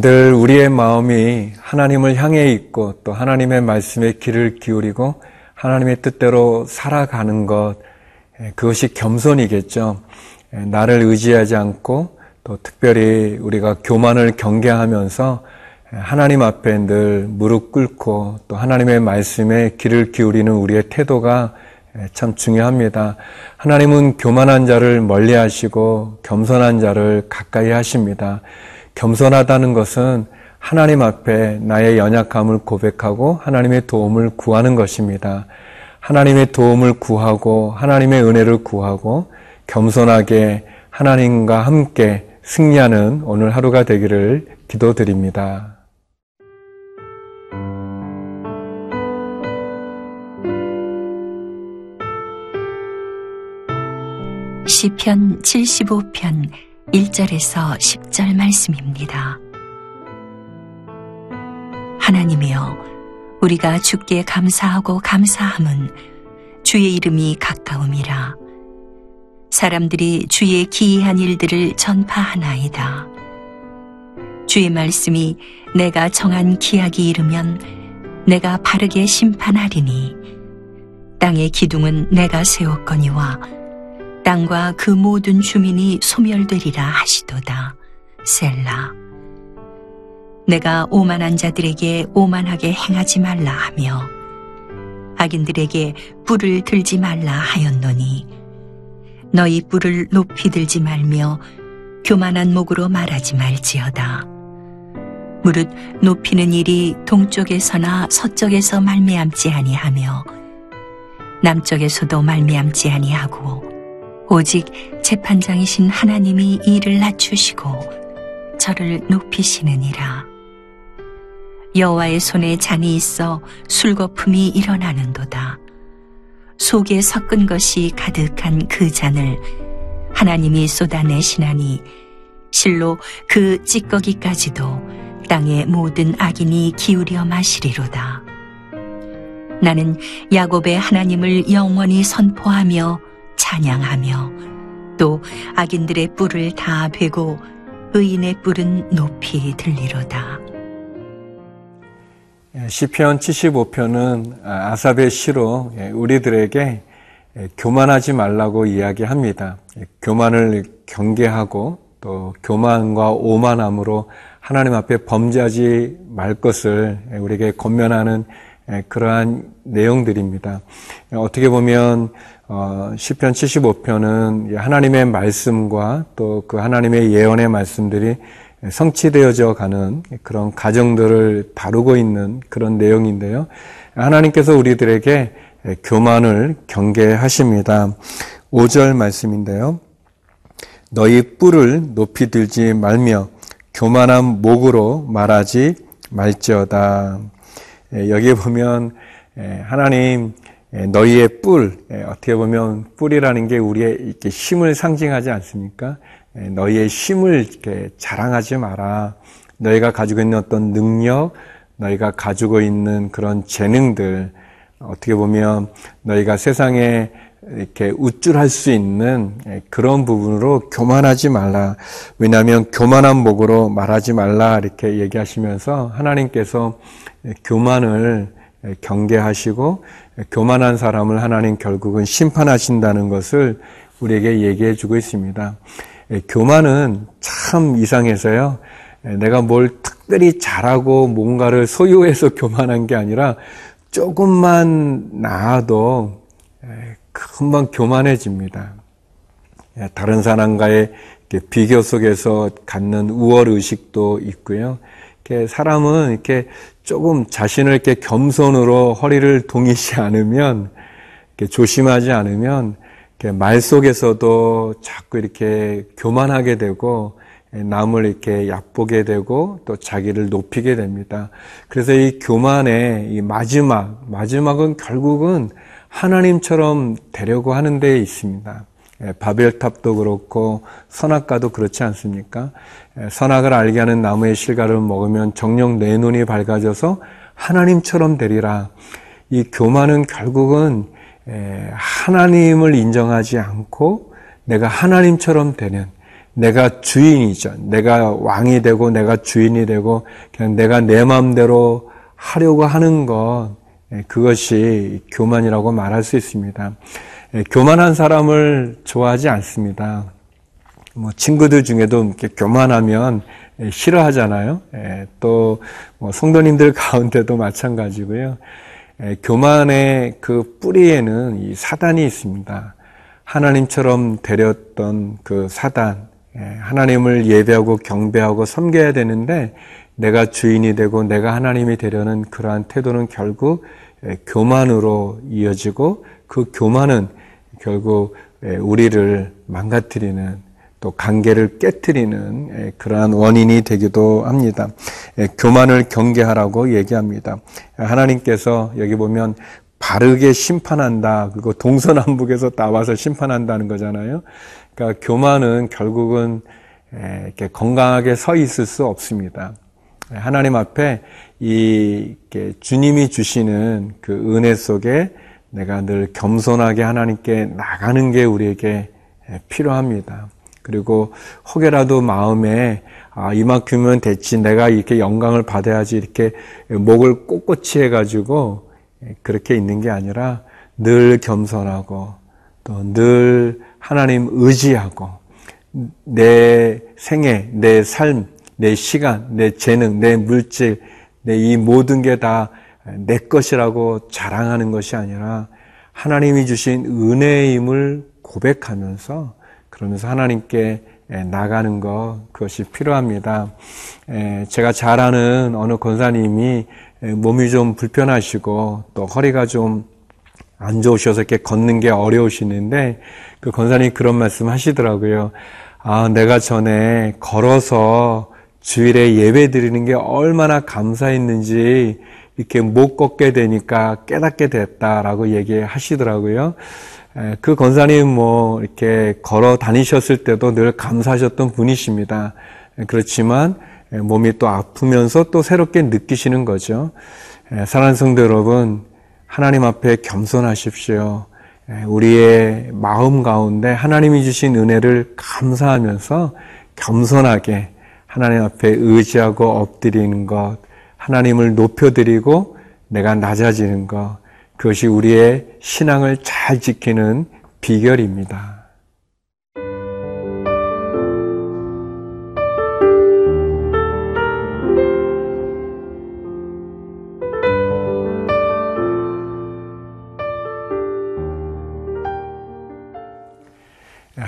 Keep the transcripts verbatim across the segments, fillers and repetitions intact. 늘 우리의 마음이 하나님을 향해 있고 또 하나님의 말씀에 귀를 기울이고 하나님의 뜻대로 살아가는 것, 그것이 겸손이겠죠. 나를 의지하지 않고 또 특별히 우리가 교만을 경계하면서 하나님 앞에 늘 무릎 꿇고 또 하나님의 말씀에 귀를 기울이는 우리의 태도가 참 중요합니다. 하나님은 교만한 자를 멀리 하시고 겸손한 자를 가까이 하십니다. 겸손하다는 것은 하나님 앞에 나의 연약함을 고백하고 하나님의 도움을 구하는 것입니다. 하나님의 도움을 구하고 하나님의 은혜를 구하고 겸손하게 하나님과 함께 승리하는 오늘 하루가 되기를 기도드립니다. 시편 칠십오 편 일 절에서 십 절 말씀입니다. 하나님이여, 우리가 주께 감사하고 감사함은 주의 이름이 가까움이라. 사람들이 주의 기이한 일들을 전파하나이다. 주의 말씀이 내가 정한 기약이 이르면 내가 바르게 심판하리니 땅의 기둥은 내가 세웠거니와 땅과 그 모든 주민이 소멸되리라 하시도다. 셀라. 내가 오만한 자들에게 오만하게 행하지 말라 하며 악인들에게 뿔을 들지 말라 하였노니 너희 뿔을 높이 들지 말며 교만한 목으로 말하지 말지어다. 무릇 높이는 일이 동쪽에서나 서쪽에서 말미암지 아니하며 남쪽에서도 말미암지 아니하고 오직 재판장이신 하나님이 이를 낮추시고 저를 높이시느니라. 여호와의 손에 잔이 있어 술거품이 일어나는도다. 속에 섞은 것이 가득한 그 잔을 하나님이 쏟아내시나니 실로 그 찌꺼기까지도 땅의 모든 악인이 기울여 마시리로다. 나는 야곱의 하나님을 영원히 선포하며 찬양하며 또 악인들의 뿔을 다 베고 의인의 뿔은 높이 들리로다. 시편 칠십오 편은 아삽의 시로 우리들에게 교만하지 말라고 이야기합니다. 교만을 경계하고 또 교만과 오만함으로 하나님 앞에 범죄하지 말 것을 우리에게 권면하는 그러한 내용들입니다. 어떻게 보면 시편 칠십오 편은 하나님의 말씀과 또 그 하나님의 예언의 말씀들이 성취되어져 가는 그런 과정들을 다루고 있는 그런 내용인데요. 하나님께서 우리들에게 교만을 경계하십니다. 오 절 말씀인데요. 너희 뿔을 높이 들지 말며 교만한 목으로 말하지 말지어다. 여기에 보면 하나님 너희의 뿔, 어떻게 보면 뿔이라는 게 우리의 이렇게 힘을 상징하지 않습니까? 너희의 힘을 이렇게 자랑하지 마라. 너희가 가지고 있는 어떤 능력, 너희가 가지고 있는 그런 재능들, 어떻게 보면 너희가 세상에 이렇게 우쭐할 수 있는 그런 부분으로 교만하지 말라. 왜냐하면 교만한 목으로 말하지 말라 이렇게 얘기하시면서 하나님께서 교만을 경계하시고 교만한 사람을 하나님 결국은 심판하신다는 것을 우리에게 얘기해 주고 있습니다. 교만은 참 이상해서요. 내가 뭘 특별히 잘하고 뭔가를 소유해서 교만한 게 아니라 조금만 나아도 금방 교만해집니다. 다른 사람과의 비교 속에서 갖는 우월의식도 있고요. 사람은 이렇게 조금 자신을 이렇게 겸손으로 허리를 동이지 않으면, 이렇게 조심하지 않으면, 이렇게 말 속에서도 자꾸 이렇게 교만하게 되고, 남을 이렇게 얕보게 되고 또 자기를 높이게 됩니다. 그래서 이 교만의 이 마지막, 마지막은 결국은 하나님처럼 되려고 하는 데 있습니다. 바벨탑도 그렇고 선악과도 그렇지 않습니까? 선악을 알게 하는 나무의 실과를 먹으면 정녕 내 눈이 밝아져서 하나님처럼 되리라. 이 교만은 결국은 하나님을 인정하지 않고 내가 하나님처럼 되는, 내가 주인이죠. 내가 왕이 되고 내가 주인이 되고 그냥 내가 내 마음대로 하려고 하는 것, 그것이 교만이라고 말할 수 있습니다. 교만한 사람을 좋아하지 않습니다. 뭐 친구들 중에도 이렇게 교만하면 싫어하잖아요. 또 뭐 성도님들 가운데도 마찬가지고요. 교만의 그 뿌리에는 이 사단이 있습니다. 하나님처럼 되렸던 그 사단, 하나님을 예배하고 경배하고 섬겨야 되는데 내가 주인이 되고 내가 하나님이 되려는 그러한 태도는 결국 교만으로 이어지고, 그 교만은 결국 우리를 망가뜨리는, 또 관계를 깨뜨리는 그러한 원인이 되기도 합니다. 교만을 경계하라고 얘기합니다. 하나님께서 여기 보면 바르게 심판한다. 그리고 동서남북에서 나와서 심판한다는 거잖아요. 그러니까 교만은 결국은 이렇게 건강하게 서 있을 수 없습니다. 하나님 앞에 이 이렇게 주님이 주시는 그 은혜 속에 내가 늘 겸손하게 하나님께 나가는 게 우리에게 필요합니다. 그리고 혹여라도 마음에 아 이만큼은 됐지, 내가 이렇게 영광을 받아야지, 이렇게 목을 꼿꼿이 해가지고 그렇게 있는 게 아니라 늘 겸손하고 또 늘 하나님 의지하고 내 생애, 내 삶, 내 시간, 내 재능, 내 물질, 내 이 모든 게 다 내 것이라고 자랑하는 것이 아니라 하나님이 주신 은혜임을 고백하면서, 그러면서 하나님께 나가는 것, 그것이 필요합니다. 제가 잘 아는 어느 권사님이 몸이 좀 불편하시고 또 허리가 좀 안 좋으셔서 이렇게 걷는 게 어려우시는데, 그 권사님 그런 말씀 하시더라고요. 아, 내가 전에 걸어서 주일에 예배 드리는 게 얼마나 감사했는지 이렇게 못 걷게 되니까 깨닫게 됐다라고 얘기하시더라고요. 그 권사님 뭐 이렇게 걸어 다니셨을 때도 늘 감사하셨던 분이십니다. 그렇지만 몸이 또 아프면서 또 새롭게 느끼시는 거죠. 사랑하는 성도 여러분, 하나님 앞에 겸손하십시오. 우리의 마음 가운데 하나님이 주신 은혜를 감사하면서 겸손하게 하나님 앞에 의지하고 엎드리는 것, 하나님을 높여드리고 내가 낮아지는 것, 그것이 우리의 신앙을 잘 지키는 비결입니다.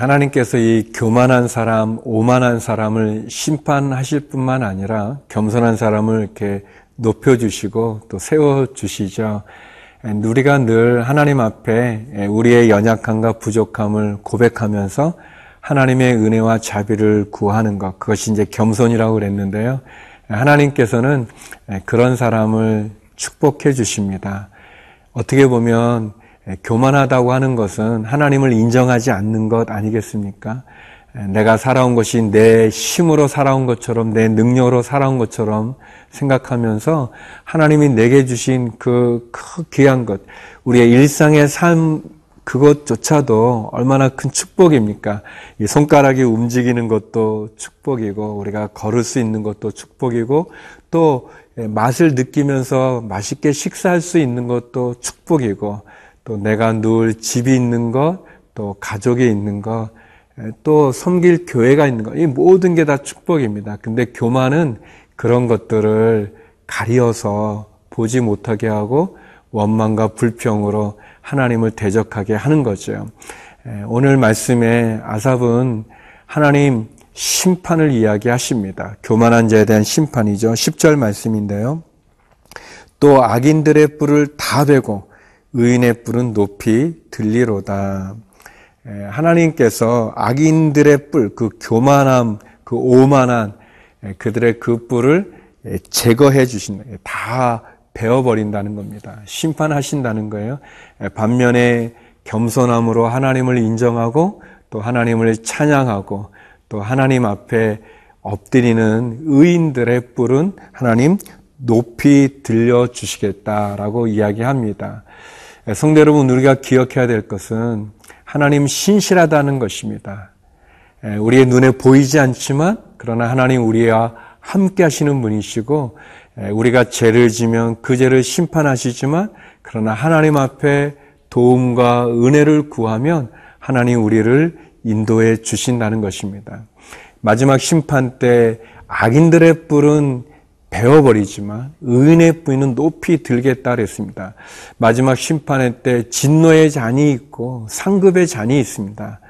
하나님께서 이 교만한 사람, 오만한 사람을 심판하실 뿐만 아니라 겸손한 사람을 이렇게 높여주시고 또 세워주시죠. 우리가 늘 하나님 앞에 우리의 연약함과 부족함을 고백하면서 하나님의 은혜와 자비를 구하는 것, 그것이 이제 겸손이라고 그랬는데요. 하나님께서는 그런 사람을 축복해 주십니다. 어떻게 보면 교만하다고 하는 것은 하나님을 인정하지 않는 것 아니겠습니까? 내가 살아온 것이 내 힘으로 살아온 것처럼, 내 능력으로 살아온 것처럼 생각하면서 하나님이 내게 주신 그 귀한 것, 우리의 일상의 삶, 그것조차도 얼마나 큰 축복입니까? 이 손가락이 움직이는 것도 축복이고, 우리가 걸을 수 있는 것도 축복이고, 또 맛을 느끼면서 맛있게 식사할 수 있는 것도 축복이고, 또 내가 누울 집이 있는 것, 또 가족이 있는 것, 또 섬길 교회가 있는 것, 이 모든 게 다 축복입니다. 근데 교만은 그런 것들을 가리어서 보지 못하게 하고 원망과 불평으로 하나님을 대적하게 하는 거죠. 오늘 말씀에 아삽은 하나님 심판을 이야기하십니다. 교만한 자에 대한 심판이죠. 십 절 말씀인데요. 또 악인들의 뿔을 다 베고 의인의 뿔은 높이 들리로다. 하나님께서 악인들의 뿔, 그 교만함, 그 오만한 그들의 그 뿔을 제거해 주신다. 다 베어버린다는 겁니다. 심판하신다는 거예요. 반면에 겸손함으로 하나님을 인정하고 또 하나님을 찬양하고 또 하나님 앞에 엎드리는 의인들의 뿔은 하나님 높이 들려주시겠다라고 이야기합니다. 성도 여러분, 우리가 기억해야 될 것은 하나님 신실하다는 것입니다. 우리의 눈에 보이지 않지만 그러나 하나님 우리와 함께 하시는 분이시고, 우리가 죄를 지면 그 죄를 심판하시지만 그러나 하나님 앞에 도움과 은혜를 구하면 하나님 우리를 인도해 주신다는 것입니다. 마지막 심판 때 악인들의 뿔은 베어버리지만 의인의 뿔은 높이 들겠다 그랬습니다. 마지막 심판의 때 진노의 잔이 있고 상급의 잔이 있습니다.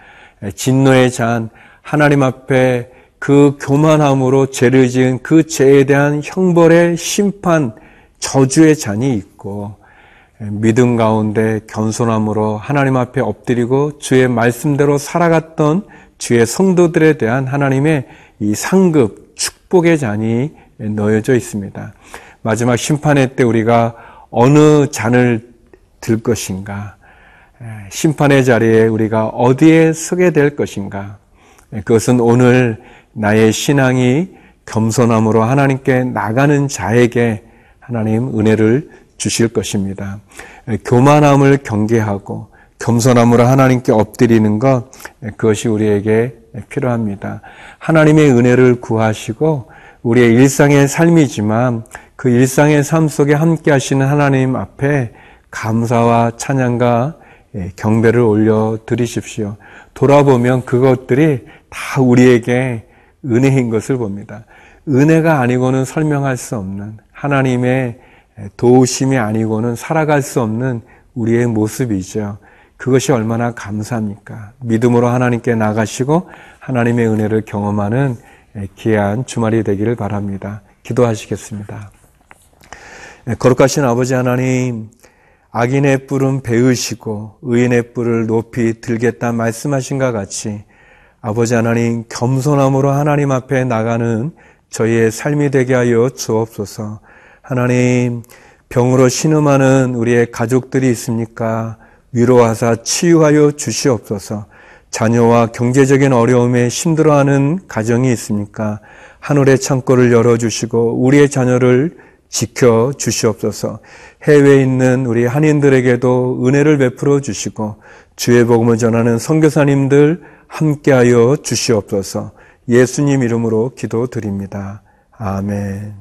진노의 잔, 하나님 앞에 그 교만함으로 죄를 지은 그 죄에 대한 형벌의 심판, 저주의 잔이 있고, 믿음 가운데 겸손함으로 하나님 앞에 엎드리고 주의 말씀대로 살아갔던 주의 성도들에 대한 하나님의 이 상급, 축복의 잔이 놓여져 있습니다. 마지막 심판의 때 우리가 어느 잔을 들 것인가, 심판의 자리에 우리가 어디에 서게 될 것인가, 그것은 오늘 나의 신앙이 겸손함으로 하나님께 나가는 자에게 하나님 은혜를 주실 것입니다. 교만함을 경계하고 겸손함으로 하나님께 엎드리는 것, 그것이 우리에게 필요합니다. 하나님의 은혜를 구하시고 우리의 일상의 삶이지만 그 일상의 삶 속에 함께 하시는 하나님 앞에 감사와 찬양과 경배를 올려드리십시오. 돌아보면 그것들이 다 우리에게 은혜인 것을 봅니다. 은혜가 아니고는 설명할 수 없는, 하나님의 도우심이 아니고는 살아갈 수 없는 우리의 모습이죠. 그것이 얼마나 감사합니까? 믿음으로 하나님께 나가시고 하나님의 은혜를 경험하는 귀한 주말이 되기를 바랍니다. 기도하시겠습니다. 거룩하신 아버지 하나님, 악인의 뿔은 베으시고 의인의 뿔을 높이 들겠다 말씀하신 것 같이 아버지 하나님, 겸손함으로 하나님 앞에 나가는 저희의 삶이 되게 하여 주옵소서. 하나님, 병으로 신음하는 우리의 가족들이 있습니까? 위로하사 치유하여 주시옵소서. 자녀와 경제적인 어려움에 힘들어하는 가정이 있습니까? 하늘의 창고를 열어주시고 우리의 자녀를 지켜 주시옵소서. 해외에 있는 우리 한인들에게도 은혜를 베풀어 주시고 주의 복음을 전하는 선교사님들 함께하여 주시옵소서. 예수님 이름으로 기도드립니다. 아멘.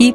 이